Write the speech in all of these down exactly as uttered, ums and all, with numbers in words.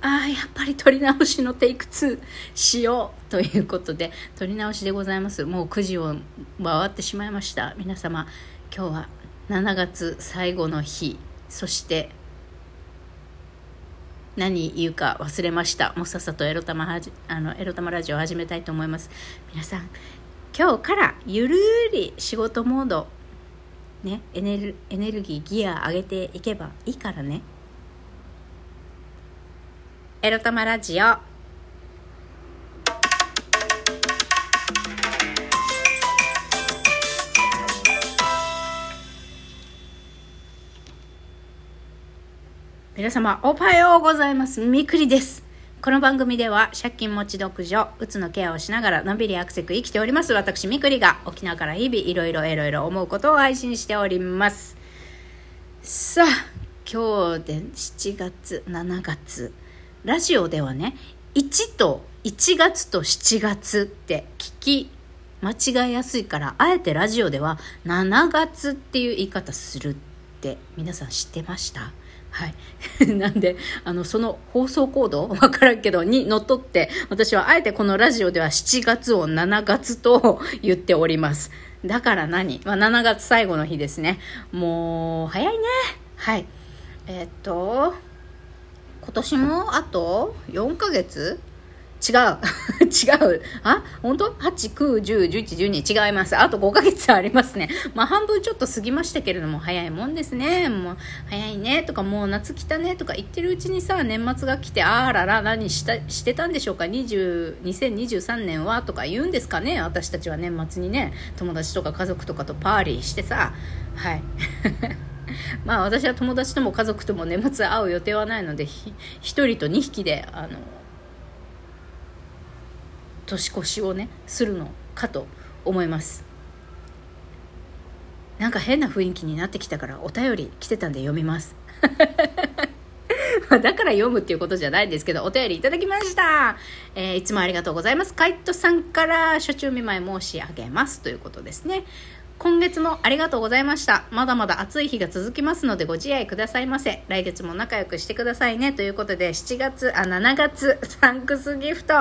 ああやっぱり撮り直しのテイクツーしようということで撮り直しでございます。もうくじを回ってしまいました。皆様、今日はしちがつ最後の日、そして何言うか忘れました。もうさっさとエロ玉はじあのエロ玉ラジオを始めたいと思います。皆さん、今日からゆるーり仕事モード、ね、エネル、エネルギーギア上げていけばいいからね。エロ玉ラジオ、皆様おはようございます。みくりです。この番組では借金持ち独女うつのケアをしながらのんびりアクセク生きております私みくりが、沖縄から日々いろいろいろいろ思うことを配信しております。さあ、今日でしちがつしちがつ、ラジオではね、いちといちがつとしちがつって聞き間違いやすいから、あえてラジオではしちがつっていう言い方するって皆さん知ってました？はいなんであのその放送コード分からんけどにのっとって、私はあえてこのラジオではしちがつをしちがつと言っております。だから何、まあ、しちがつ最後の日ですね。もう早いね。はいえー、っと今年もあとよんかげつ、違う違うあ本当 はち、きゅう、じゅう、じゅういち、じゅうに 違います。あとごかげつありますね。まあ半分ちょっと過ぎましたけれども、早いもんですね。もう早いねとか、もう夏来たねとか言ってるうちにさ、年末が来て、あらら何したしてたんでしょうか、にせんにじゅうさんねんはとか言うんですかね。私たちは年末にね、友達とか家族とかとパーリーしてさ、はいまあ私は友達とも家族とも年末会う予定はないので、ひとりとにひきであの年越しをねするのかと思います。なんか変な雰囲気になってきたからお便り来てたんで読みますだから読むっていうことじゃないんですけど、お便りいただきました、えー、いつもありがとうございます。カイトさんから初中見舞い申し上げますということですね。今月もありがとうございました。まだまだ暑い日が続きますのでご自愛くださいませ。来月も仲良くしてくださいねということで、しちがつあしちがつサンクスギフト、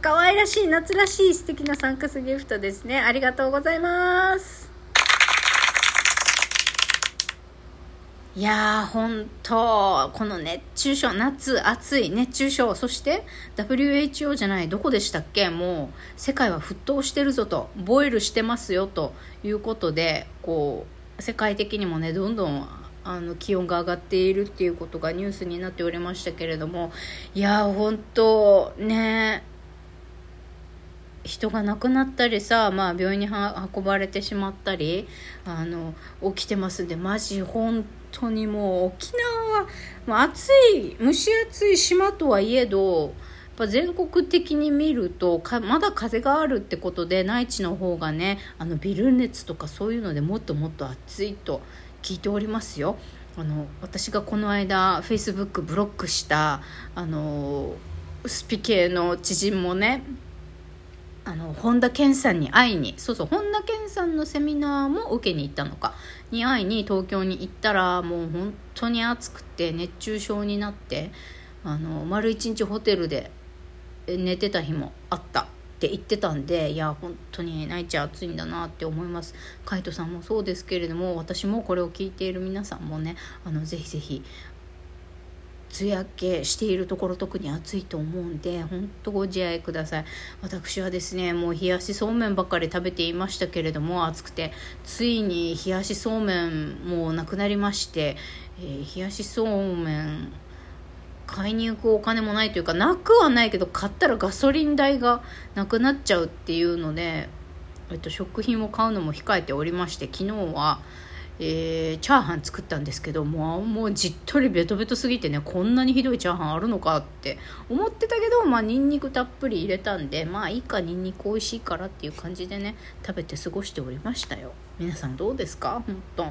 可愛らしい夏らしい素敵なサンクスギフトですね。ありがとうございます。いやー本当この熱中症、夏暑い熱中症、そして ダブリューエイチオー じゃないどこでしたっけ、もう世界は沸騰してるぞと、ボイルしてますよということで、こう世界的にもねどんどんあの気温が上がっているっていうことがニュースになっておりましたけれども、いやー本当ね、人が亡くなったりさ、まあ、病院に運ばれてしまったりあの起きてますんで、マジ本当にもう沖縄は、まあ、暑い蒸し暑い島とはいえど、やっぱ全国的に見るとかまだ風があるってことで、内地の方がねあのビル熱とかそういうのでもっともっと暑いと聞いておりますよ。あの私がこの間 Facebook ブロックしたあのスピ系の知人もね、あの本田健さんに会いに、そうそう本田健さんのセミナーも受けに行ったのかに会いに東京に行ったら、もう本当に暑くて熱中症になって、あの丸一日ホテルで寝てた日もあったって言ってたんで、いや本当に泣いちゃ暑いんだなって思います。カイトさんもそうですけれども、私もこれを聞いている皆さんもね、あのぜひぜひ梅雨明けしているところ特に暑いと思うんで、本当ご自愛ください。私はですね、もう冷やしそうめんばっかり食べていましたけれども、暑くてついに冷やしそうめんもうなくなりまして、えー、冷やしそうめん買いに行くお金もないというか、なくはないけど買ったらガソリン代がなくなっちゃうっていうので、えっと、食品を買うのも控えておりまして、昨日はえー、チャーハン作ったんですけど、もう、もうじっとりベトベトすぎてね、こんなにひどいチャーハンあるのかって思ってたけど、まあニンニクたっぷり入れたんで、まあいいか、ニンニク美味しいからっていう感じでね食べて過ごしておりましたよ。皆さんどうですか？本当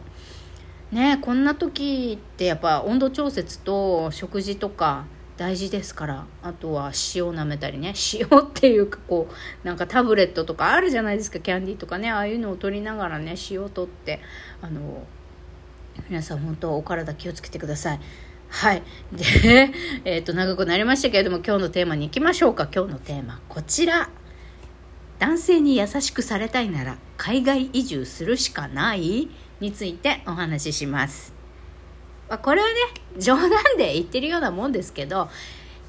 ね、こんな時ってやっぱ温度調節と食事とか大事ですから、あとは塩舐めたりね、塩っていうかこうなんかタブレットとかあるじゃないですか、キャンディーとかね、ああいうのを取りながらね塩取って、あの皆さん本当お体気をつけてください。はい。で、えっと、長くなりましたけれども、今日のテーマに行きましょうか。今日のテーマ、こちら。男性に優しくされたいなら、海外移住するしかないについてお話しします。まあ、これはね、冗談で言ってるようなもんですけど、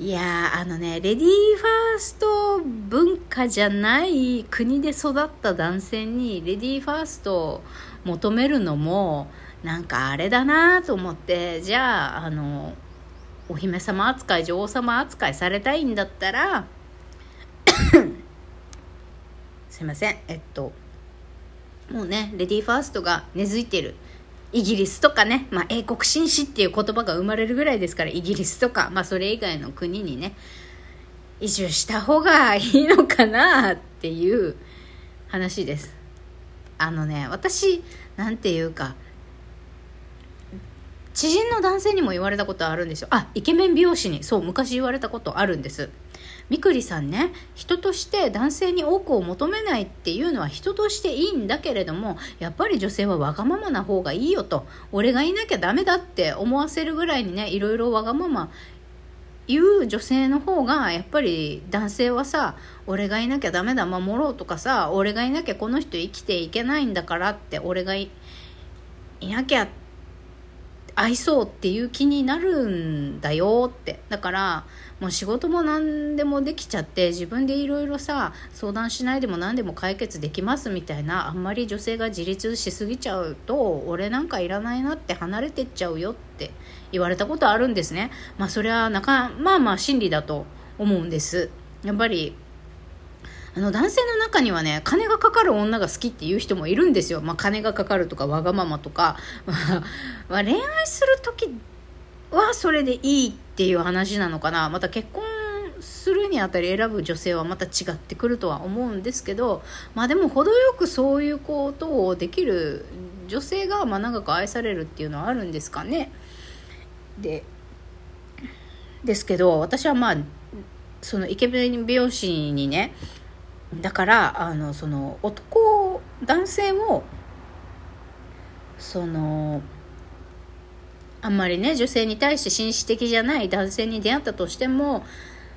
いやー、あのね、レディーファースト文化じゃない国で育った男性にレディーファーストを求めるのもなんかあれだなと思って、じゃあ、あのお姫様扱い、女王様扱いされたいんだったらすいません、えっともうね、レディーファーストが根付いてるイギリスとかね、まあ、英国紳士っていう言葉が生まれるぐらいですから、イギリスとか、まあ、それ以外の国にね、移住した方がいいのかなっていう話です。あのね、私なんていうか、知人の男性にも言われたことあるんですよ。あ、イケメン美容師に、そう、昔言われたことあるんです。みくりさんね、人として男性に多くを求めないっていうのは人としていいんだけれども、やっぱり女性はわがままな方がいいよと、俺がいなきゃダメだって思わせるぐらいにね、いろいろわがまま言う女性の方が、やっぱり男性はさ、俺がいなきゃダメだ、守ろうとかさ、俺がいなきゃこの人生きていけないんだからって、俺が い, いなきゃ愛そうっていう気になるんだよって。だからもう仕事も何でもできちゃって、自分でいろいろさ、相談しないでも何でも解決できますみたいな、あんまり女性が自立しすぎちゃうと、俺なんかいらないなって離れてっちゃうよって言われたことあるんですね。まあそれはなかまあまあ真理だと思うんです。やっぱりあの男性の中にはね、金がかかる女が好きっていう人もいるんですよ。まあ、金がかかるとかわがままとかまあ恋愛する時はそれでいいっていう話なのかな。また結婚するにあたり選ぶ女性はまた違ってくるとは思うんですけど、まあでも程よくそういうことをできる女性が、まあ長く愛されるっていうのはあるんですかね。でですけど、私はまあそのイケメン美容師にね、だからあのその男男性をそのあんまりね、女性に対して紳士的じゃない男性に出会ったとしても、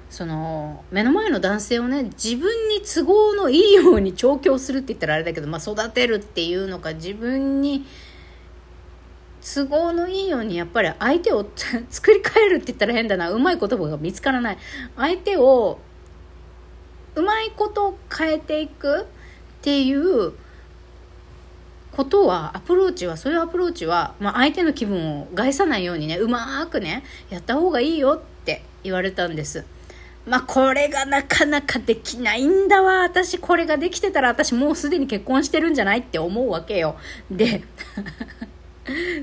その目の前の男性をね、自分に都合のいいように調教するって言ったらあれだけど、まあ、育てるっていうのか、自分に都合のいいようにやっぱり相手を作り変えるって言ったら変だな、うまい言葉が見つからない、相手をうまいこと変えていくっていうことは、アプローチはそういうアプローチは、まあ、相手の気分を害さないようにね、うまくねやった方がいいよって言われたんです。まあこれがなかなかできないんだわ。私これができてたら、私もうすでに結婚してるんじゃないって思うわけよ。で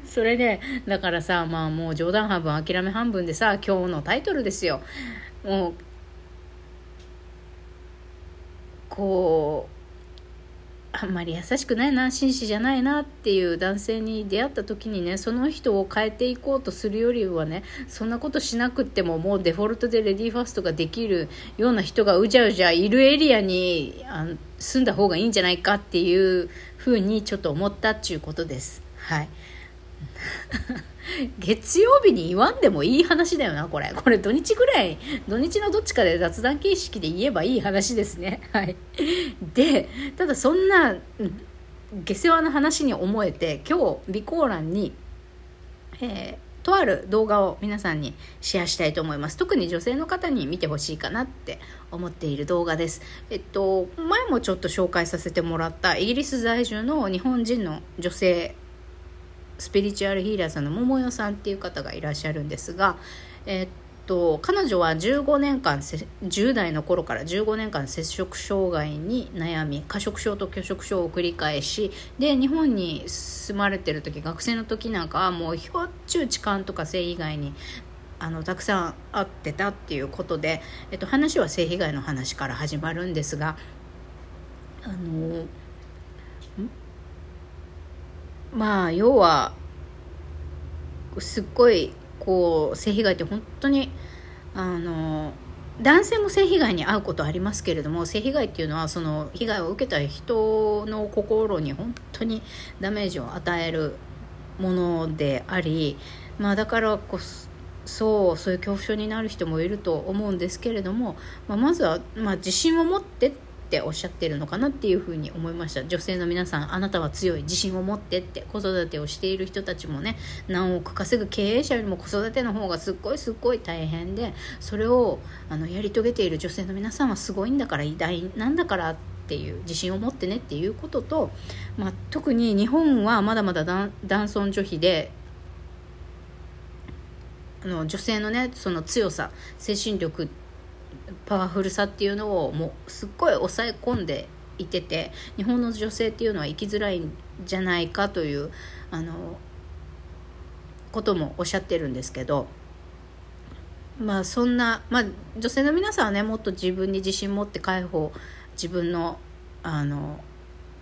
それでだからさ、まあもう冗談半分諦め半分でさ、今日のタイトルですよ。もうこうあんまり優しくないな、紳士じゃないなっていう男性に出会った時にね、その人を変えていこうとするよりはね、そんなことしなくってももうデフォルトでレディーファーストができるような人がうじゃうじゃいるエリアにあ住んだ方がいいんじゃないかっていうふうにちょっと思ったっちゅうことです。はい月曜日に言わんでもいい話だよな、これ。これ土日ぐらい、土日のどっちかで雑談形式で言えばいい話ですね。はい。で、ただそんな下世話の話に思えて、今日備考欄に、えー、とある動画を皆さんにシェアしたいと思います。特に女性の方に見てほしいかなって思っている動画です。えっと、前もちょっと紹介させてもらったイギリス在住の日本人の女性スピリチュアルヒーラーさんの桃代さんっていう方がいらっしゃるんですが、えっと彼女はじゅうごねんかん、じゅう代の頃からじゅうごねんかん摂食障害に悩み、過食症と拒食症を繰り返しで、日本に住まれてる時、学生の時なんかはもうひょっちゅう痴漢とか性以外にあのたくさん会ってたっていうことで、えっと、話は性被害の話から始まるんですが、あのまあ要はすっごいこう性被害って本当にあの男性も性被害に遭うことありますけれども、性被害っていうのはその被害を受けた人の心に本当にダメージを与えるものであり、まあだからこそそうそういう恐怖症になる人もいると思うんですけれども、まあ、まずは、まあ、自信を持ってっておっしゃってるのかなっていうふうに思いました。女性の皆さん、あなたは強い、自信を持ってって。子育てをしている人たちもね、何億稼ぐ経営者よりも子育ての方がすっごいすっごい大変で、それをあのやり遂げている女性の皆さんはすごいんだから、偉大なんだからっていう、自信を持ってねっていうことと、まあ、特に日本はまだまだ男尊女卑で、あの女性のね、その強さ、精神力、パワフルさっていうのをもうすっごい抑え込んでいてて、日本の女性っていうのは生きづらいんじゃないかというあのこともおっしゃってるんですけど、まあそんな、まあ、女性の皆さんはね、もっと自分に自信持って解放、自分のあの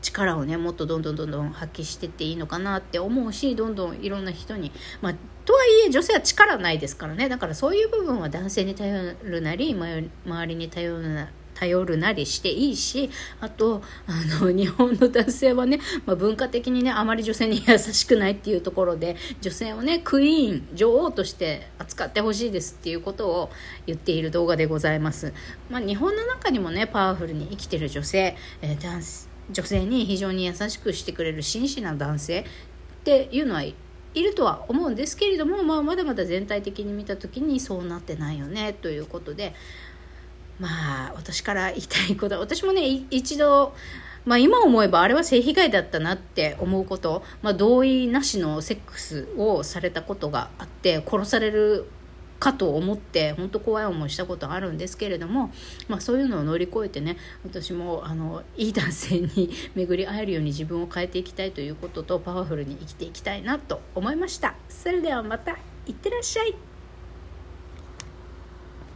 力をね、もっとどんどんどんどん発揮してっていいのかなって思うし、どんどんいろんな人に、まあとはいえ女性は力ないですからね。だからそういう部分は男性に頼るなり、周りに頼るな、頼るなりしていいし、あとあの日本の男性はね、まあ、文化的にね、あまり女性に優しくないっていうところで、女性をね、クイーン、女王として扱ってほしいですっていうことを言っている動画でございます。まあ、日本の中にもね、パワフルに生きてる女性、えー、男性、女性に非常に優しくしてくれる真摯な男性っていうのはいるとは思うんですけれども、まあ、まだまだ全体的に見た時にそうなってないよねということで、まあ私から言いたいこと、私もね一度、まあ、今思えばあれは性被害だったなって思うこと、まあ、同意なしのセックスをされたことがあって、殺されるかと思って本当怖い思いしたことあるんですけれども、まあ、そういうのを乗り越えてね、私もあのいい男性に巡り会えるように自分を変えていきたいということと、パワフルに生きていきたいなと思いました。それではまた、いってらっしゃい。